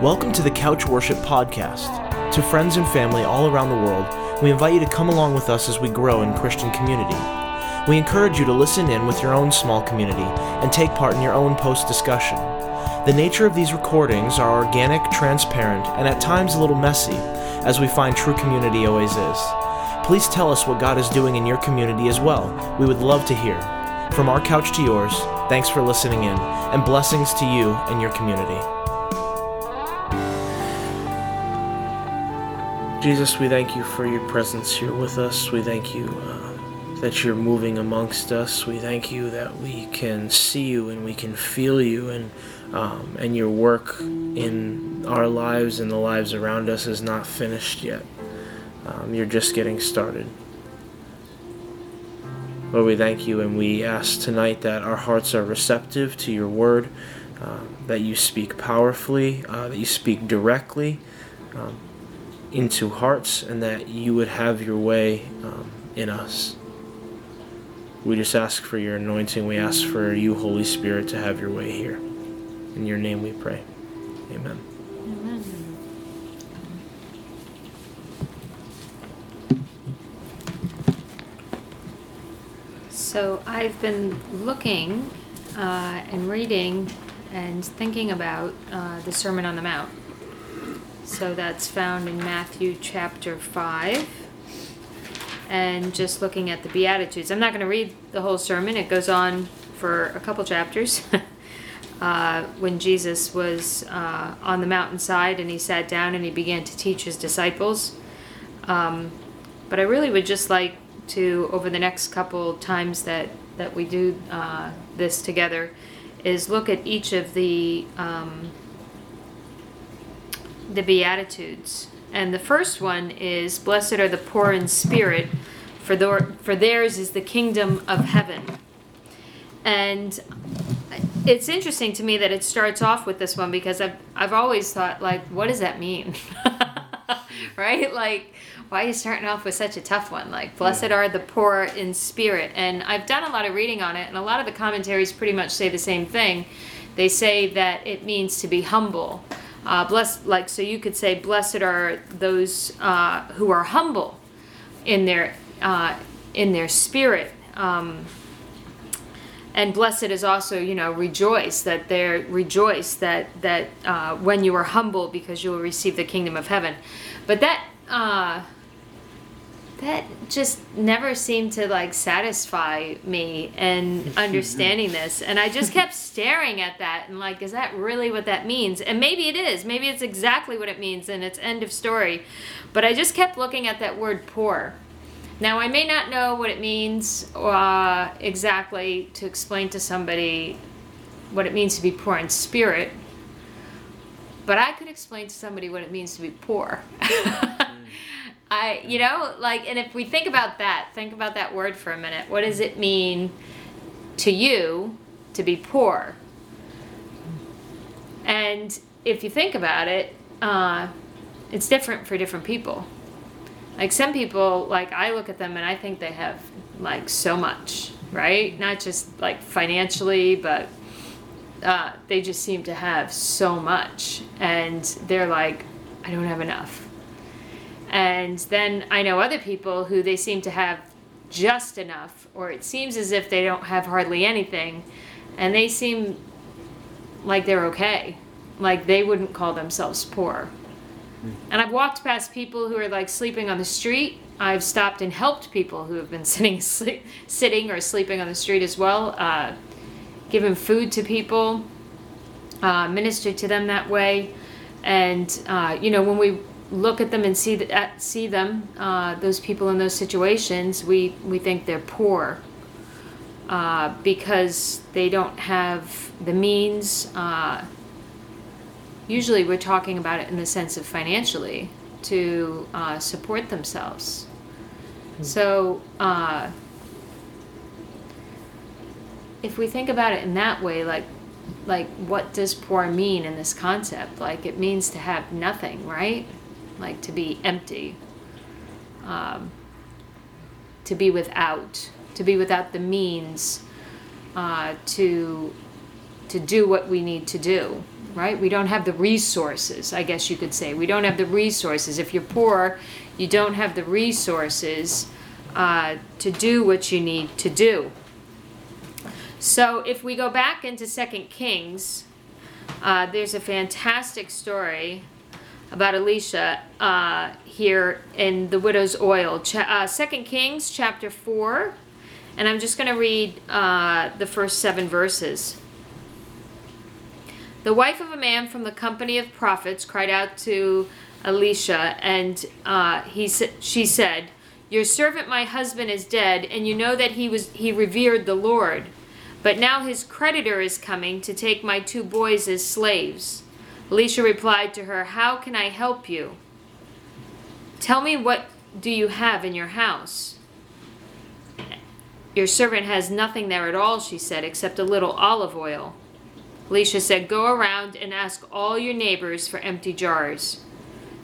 Welcome to the Couch Worship Podcast. To friends and family all around the world, we invite you to come along with us as we grow in Christian community. We encourage you to listen in with your own small community and take part in your own post discussion. The nature of these recordings are organic, transparent, and at times a little messy, as we find true community always is. Please tell us what God is doing in your community as well. We would love to hear. From our couch to yours, thanks for listening in, and blessings to you and your community. Jesus, we thank you for your presence here with us. We thank you that you're moving amongst us. We thank you that we can see you and we can feel you, and your work in our lives and the lives around us is not finished yet. You're just getting started. Lord, we thank you, and we ask tonight that our hearts are receptive to your word, that you speak powerfully, that you speak directly, into hearts, and that you would have your way in us. We just ask for your anointing. We ask for you, Holy Spirit, to have your way here. In your name we pray. Amen. Amen. So I've been looking and reading and thinking about the Sermon on the Mount. So that's found in Matthew chapter 5. And just looking at the Beatitudes. I'm not going to read the whole sermon. It goes on for a couple chapters. When Jesus was on the mountainside and he sat down and he began to teach his disciples. But I really would just like to, over the next couple times that we do this together, is look at each of the Beatitudes. And the first one is, "Blessed are the poor in spirit, for theirs is the kingdom of heaven." And it's interesting to me that it starts off with this one, because I've always thought, like, what does that mean? Right? Like, why are you starting off with such a tough one? Like, blessed are the poor in spirit. And I've done a lot of reading on it, and a lot of the commentaries pretty much say the same thing. They say that it means to be humble. So you could say, blessed are those who are humble in their spirit, and blessed is also, rejoice that they're when you are humble, because you will receive the kingdom of heaven. But that just never seemed to satisfy me in understanding this. And I just kept staring at that and is that really what that means? And maybe it is. Maybe it's exactly what it means and it's end of story. But I just kept looking at that word poor. Now, I may not know what it means exactly to explain to somebody what it means to be poor in spirit. But I could explain to somebody what it means to be poor. And if we think about that word for a minute, what does it mean to you to be poor? And if you think about it, it's different for different people. Like, some people, I look at them and I think they have, so much, right? Not just, financially, but they just seem to have so much. And they're like, I don't have enough. And then I know other people who they seem to have just enough, or it seems as if they don't have hardly anything, and they seem like they're okay. Like, they wouldn't call themselves poor. And I've walked past people who are sleeping on the street. I've stopped and helped people who have been sitting or sleeping on the street as well, given food to people, ministered to them that way. And, when we look at them and see those people in those situations, we think they're poor because they don't have the means. Usually we're talking about it in the sense of financially, to support themselves. So if we think about it in that way, what does poor mean in this concept? It means to have nothing, right? To be empty, to be without the means to do what we need to do. right? We don't have the resources, I guess you could say. We don't have the resources. If you're poor, you don't have the resources to do what you need to do. So if we go back into Second Kings, there's a fantastic story about Elisha here in the widow's oil. Second Kings chapter 4, and I'm just going to read the first 7 verses. The wife of a man from the company of prophets cried out to Elisha, and she said, "Your servant, my husband, is dead, and you know that he revered the Lord. But now his creditor is coming to take my 2 boys as slaves." Elisha replied to her, "How can I help you? Tell me, what do you have in your house?" "Your servant has nothing there at all," she said, "except a little olive oil." Elisha said, "Go around and ask all your neighbors for empty jars.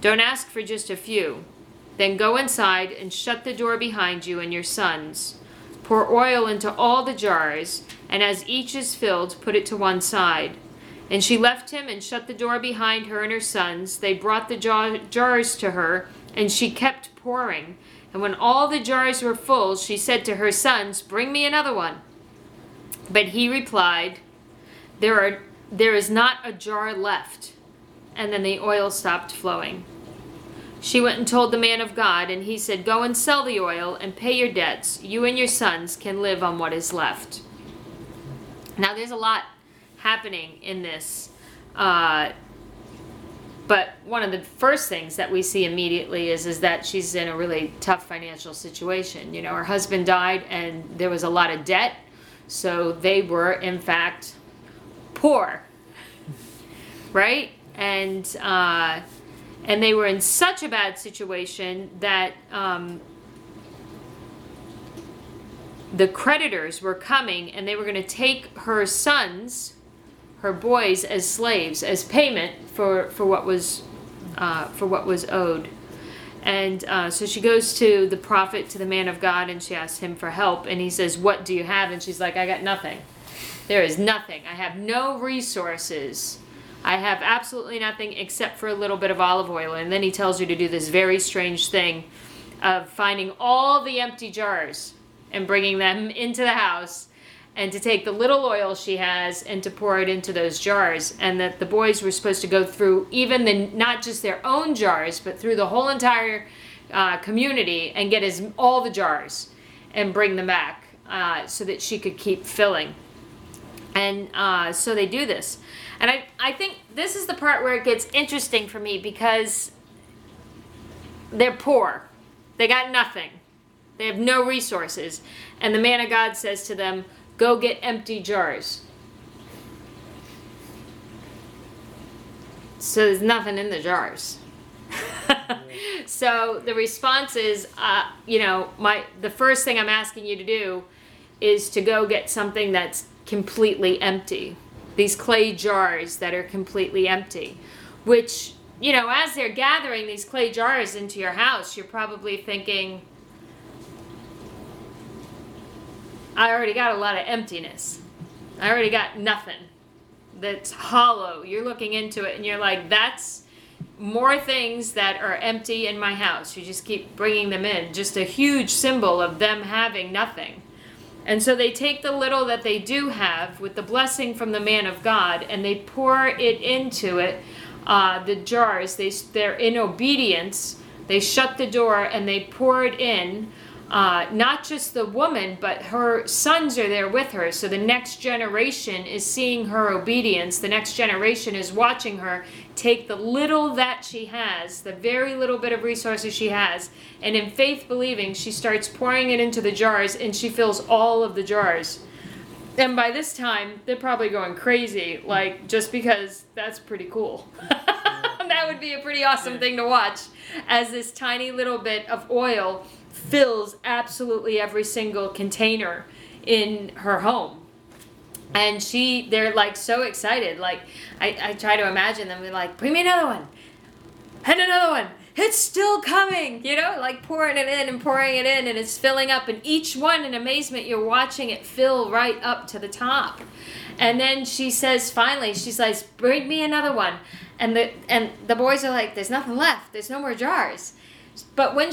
Don't ask for just a few. Then go inside and shut the door behind you and your sons. Pour oil into all the jars, and as each is filled, put it to one side." And she left him and shut the door behind her and her sons. They brought the jars to her, and she kept pouring. And when all the jars were full, she said to her sons, "Bring me another one." But he replied, There is not a jar left." And then the oil stopped flowing. She went and told the man of God, and he said, "Go and sell the oil and pay your debts. You and your sons can live on what is left." Now, there's a lot happening in this, but one of the first things that we see immediately is that she's in a really tough financial situation. You know, her husband died, and there was a lot of debt, so they were, in fact, poor, right? And they were in such a bad situation that the creditors were coming, and they were going to take her sons, her boys, as slaves, as payment for what was owed. And so she goes to the prophet, to the man of God, and she asks him for help. And he says, "What do you have?" And she's like, "I got nothing. There is nothing. I have no resources. I have absolutely nothing except for a little bit of olive oil." And then he tells her to do this very strange thing of finding all the empty jars and bringing them into the house, and to take the little oil she has and to pour it into those jars, and that the boys were supposed to go through even not just their own jars, but through the whole entire community and get all the jars and bring them back so that she could keep filling. And so they do this. And I think this is the part where it gets interesting for me, because they're poor. They got nothing. They have no resources. And the man of God says to them, "Go get empty jars." So there's nothing in the jars. So the response is, the first thing I'm asking you to do is to go get something that's completely empty, these clay jars that are completely empty, which, as they're gathering these clay jars into your house, you're probably thinking, I already got a lot of emptiness. I already got nothing that's hollow. You're looking into it and you're like, that's more things that are empty in my house. You just keep bringing them in, just a huge symbol of them having nothing. And so they take the little that they do have with the blessing from the man of God, and they pour it into it, the jars. They're in obedience. They shut the door and they pour it in. Not just the woman, but her sons are there with her. So the next generation is seeing her obedience. The next generation is watching her take the little that she has, the very little bit of resources she has, and in faith believing, she starts pouring it into the jars, and she fills all of the jars. And by this time, they're probably going crazy, like, just because that's pretty cool. That would be a pretty awesome thing to watch, as this tiny little bit of oil fills absolutely every single container in her home. And they're like so excited. Like, I try to imagine them being like, "Bring me another one, and another one. It's still coming," like pouring it in and pouring it in, and it's filling up. And each one, in amazement, you're watching it fill right up to the top. And then she says, finally, she says, bring me another one. And the boys are like, there's nothing left. There's no more jars. But when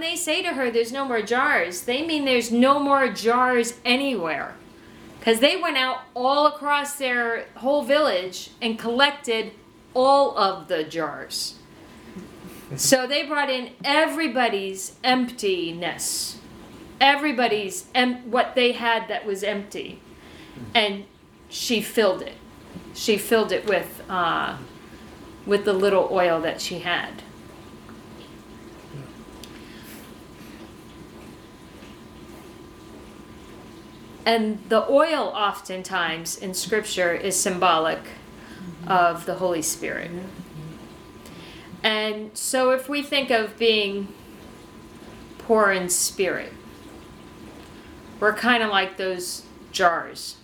they say to her, there's no more jars, they mean there's no more jars anywhere. Because they went out all across their whole village and collected all of the jars. So they brought in everybody's emptiness. Everybody's, what they had that was empty. And she filled it. She filled it with the little oil that she had. And the oil oftentimes in Scripture is symbolic of the Holy Spirit. And so if we think of being poor in spirit, we're kind of like those jars.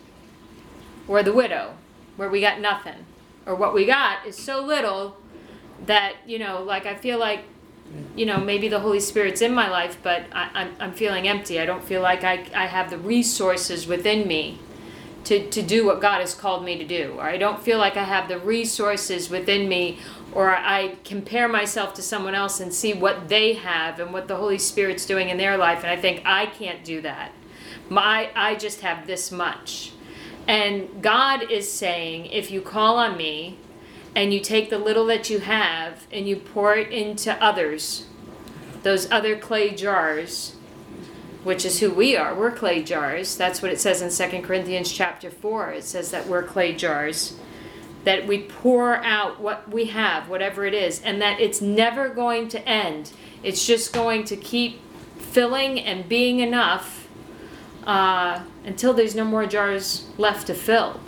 Or the widow, where we got nothing. Or what we got is so little that, I feel like, maybe the Holy Spirit's in my life, but I'm feeling empty. I don't feel like I have the resources within me to do what God has called me to do. Or I don't feel like I have the resources within me, or I compare myself to someone else and see what they have and what the Holy Spirit's doing in their life, and I think, I can't do that. I just have this much. And God is saying, if you call on me, and you take the little that you have and you pour it into others, those other clay jars, which is who we are. We're clay jars. That's what it says in 2 Corinthians chapter 4. It says that we're clay jars, that we pour out what we have, whatever it is, and that it's never going to end. It's just going to keep filling and being enough until there's no more jars left to fill.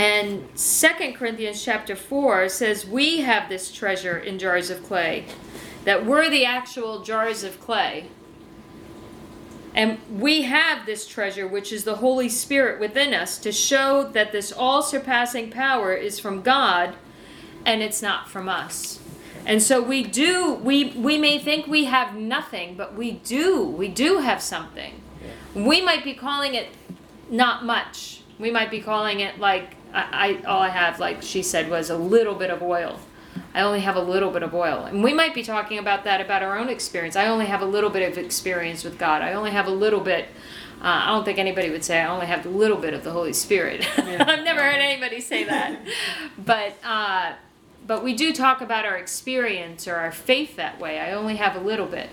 And 2 Corinthians chapter 4 says, we have this treasure in jars of clay, that we're the actual jars of clay. And we have this treasure, which is the Holy Spirit within us, to show that this all-surpassing power is from God, and it's not from us. And so we may think we have nothing, but we do have something. We might be calling it not much. We might be calling it like, all I have, like she said, was a little bit of oil. I only have a little bit of oil. And we might be talking about that, about our own experience. I only have a little bit of experience with God. I only have a little bit. I don't think anybody would say, I only have a little bit of the Holy Spirit. Yeah. I've never heard anybody say that. But we do talk about our experience or our faith that way. I only have a little bit.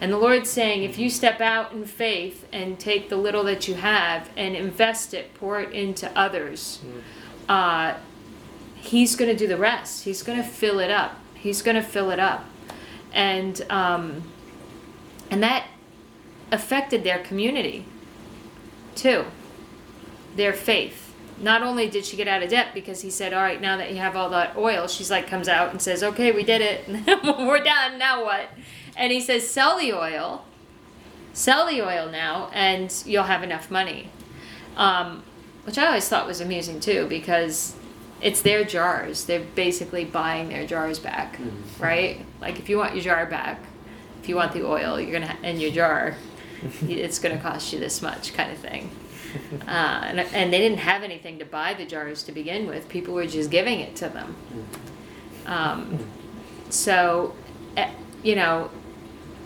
And the Lord's saying, if you step out in faith and take the little that you have and invest it, pour it into others, He's going to do the rest. He's going to fill it up. He's going to fill it up. And that affected their community, too, their faith. Not only did she get out of debt because he said, all right, now that you have all that oil, she's like, comes out and says, okay, we did it. We're done. Now what? And he says, sell the oil now, and you'll have enough money. Which I always thought was amusing too, because it's their jars. They're basically buying their jars back, right? Like if you want your jar back, if you want the oil, you're gonna in your jar, it's gonna cost you this much, kind of thing. And they didn't have anything to buy the jars to begin with. People were just giving it to them.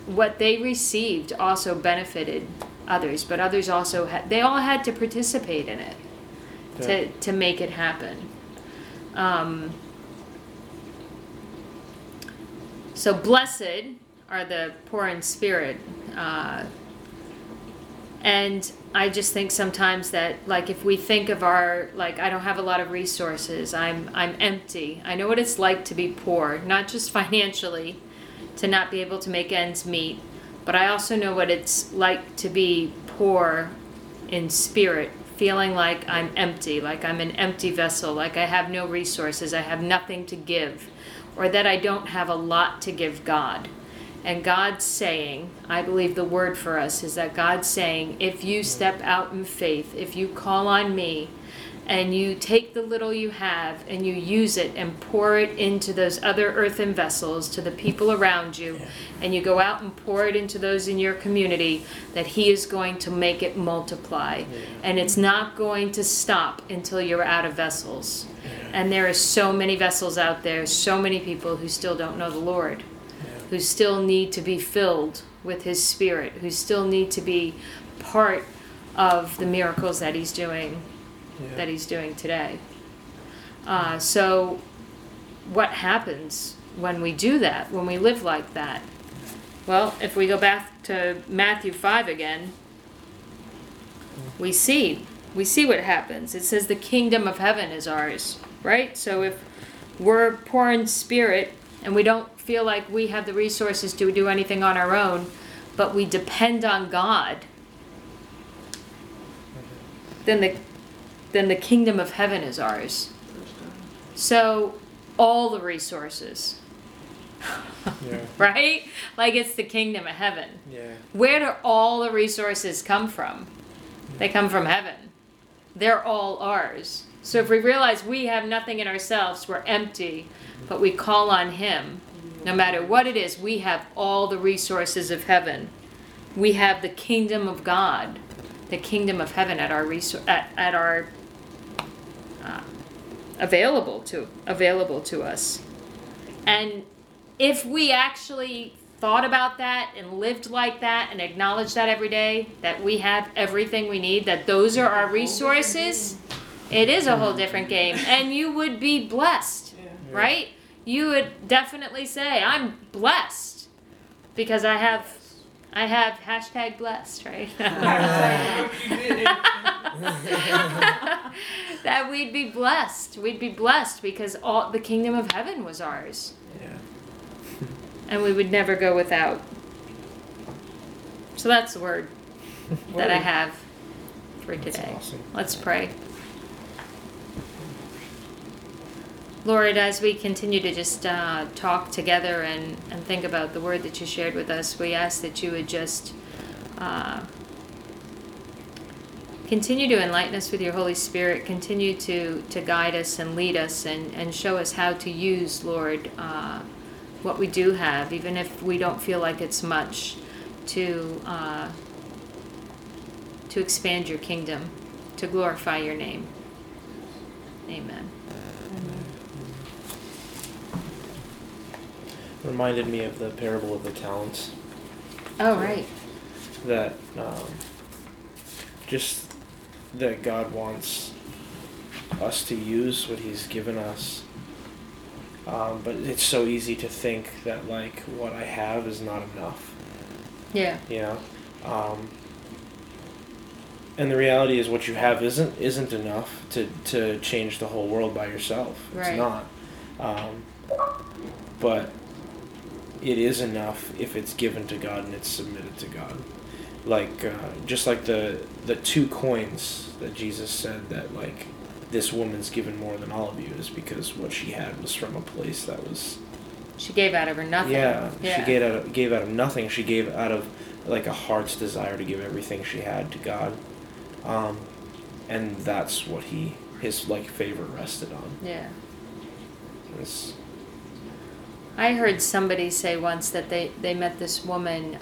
What they received also benefited others, but others also they all had to participate in it to make it happen. So blessed are the poor in spirit. And I just think sometimes that, like, if we think of our, like, I don't have a lot of resources, I'm empty. I know what it's like to be poor, not just financially, to not be able to make ends meet, but I also know what it's like to be poor in spirit, feeling like I'm empty, like I'm an empty vessel, like I have no resources, I have nothing to give, or that I don't have a lot to give God. And God's saying, I believe the word for us is that God's saying, if you step out in faith, if you call on me and you take the little you have and you use it and pour it into those other earthen vessels to the people around you, and you go out and pour it into those in your community, that he is going to make it multiply. And it's not going to stop until you're out of vessels. And there are so many vessels out there, so many people who still don't know the Lord, who still need to be filled with his Spirit, who still need to be part of the miracles that he's doing, that he's doing today. So what happens when we do that, when we live like that? Well, if we go back to Matthew 5 again, we see what happens. It says the kingdom of heaven is ours, right? So if we're poor in spirit and we don't feel like we have the resources to do anything on our own, but we depend on God, then the kingdom of heaven is ours. So all the resources, right? Like, it's the kingdom of heaven. Yeah. Where do all the resources come from? They come from heaven. They're all ours. So if we realize we have nothing in ourselves, we're empty, but we call on him. No matter what it is, we have all the resources of heaven. We have the kingdom of God, the kingdom of heaven available to us. And if we actually thought about that and lived like that and acknowledged that every day, that we have everything we need, that those are our resources, it is a whole different game. And you would be blessed, right? You would definitely say, I'm blessed because I have hashtag blessed, right? That we'd be blessed. We'd be blessed because all the kingdom of heaven was ours. Yeah. And we would never go without. So that's the word that I have for today. Awesome. Let's pray. Lord, as we continue to just talk together and think about the word that you shared with us, we ask that you would just continue to enlighten us with your Holy Spirit, continue to guide us and lead us and show us how to use, Lord, what we do have, even if we don't feel like it's much, to expand your kingdom, to glorify your name. Amen. Reminded me of the parable of the talents. Oh, right. That just that God wants us to use what he's given us. But it's so easy to think that, like, what I have is not enough. Yeah. Yeah. And the reality is what you have isn't enough to change the whole world by yourself. Right. It's not. But it is enough if it's given to God and it's submitted to God. Like, just like the 2 coins that Jesus said that, like, this woman's given more than all of you, is because what she had was from a place that was... She gave out of her nothing. Yeah. She gave out of nothing. She gave out of, like, a heart's desire to give everything she had to God. And that's what his, like, favor rested on. Yeah. I heard somebody say once that they met this woman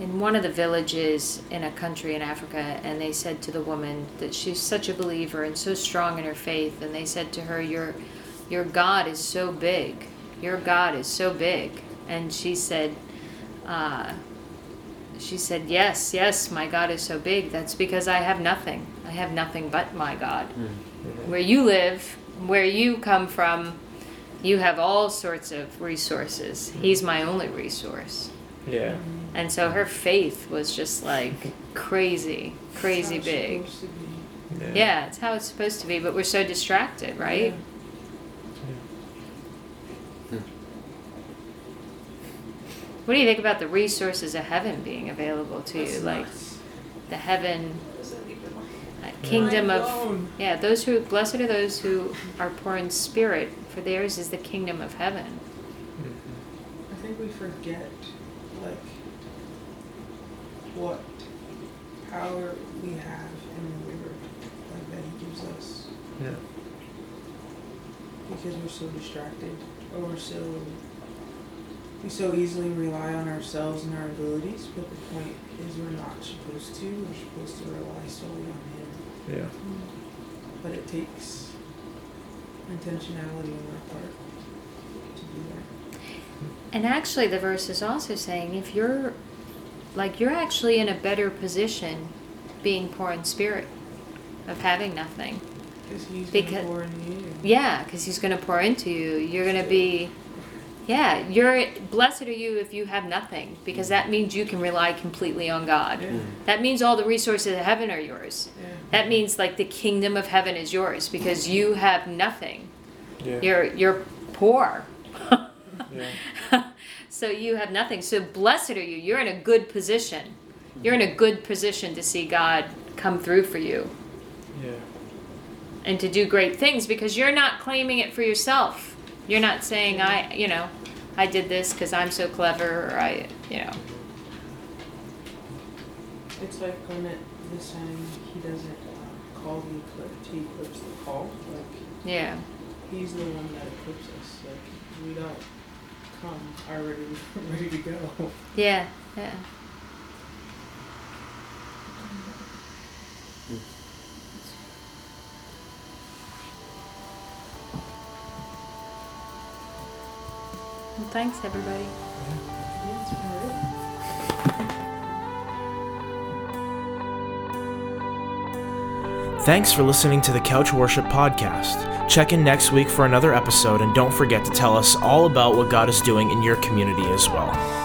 in one of the villages in a country in Africa, and they said to the woman that she's such a believer and so strong in her faith, and they said to her, your God is so big. Your God is so big. And she said, yes, my God is so big. That's because I have nothing. I have nothing but my God. Mm-hmm. Where you live, where you come from, you have all sorts of resources. He's my only resource. Yeah. And so her faith was just like crazy big. Yeah, it's how it's supposed to be, but we're so distracted, right? Yeah. What do you think about the resources of heaven being available to you? Like the heaven, kingdom of... Yeah, blessed are those who are poor in spirit, for theirs is the kingdom of heaven. I think we forget, like, what power we have in the river. Yeah. Because we're so distracted, or we so easily rely on ourselves and our abilities, but the point is we're not supposed to. We're supposed to rely solely on Him. Yeah. But it takes intentionality on our part to do that. And actually the verse is also saying if you're, like, you're actually in a better position being poor in spirit, of having nothing. Because pour in you. Yeah, because He's going to pour into you. You're going to be, yeah, you're blessed are you if you have nothing, because that means you can rely completely on God. Yeah. That means all the resources of heaven are yours. Yeah. That means like the kingdom of heaven is yours because you have nothing. Yeah. You're poor. Yeah. So you have nothing. So blessed are you. You're in a good position. You're in a good position to see God come through for you. Yeah. And to do great things because you're not claiming it for yourself. You're not saying, I did this because I'm so clever, or I. It's like when at this time He doesn't call the eclipse, He equips the call. He's the one that equips us. Like, we don't come already ready to go. Yeah, yeah. Well, thanks, everybody. Thanks for listening to the Couch Worship Podcast. Check in next week for another episode, and don't forget to tell us all about what God is doing in your community as well.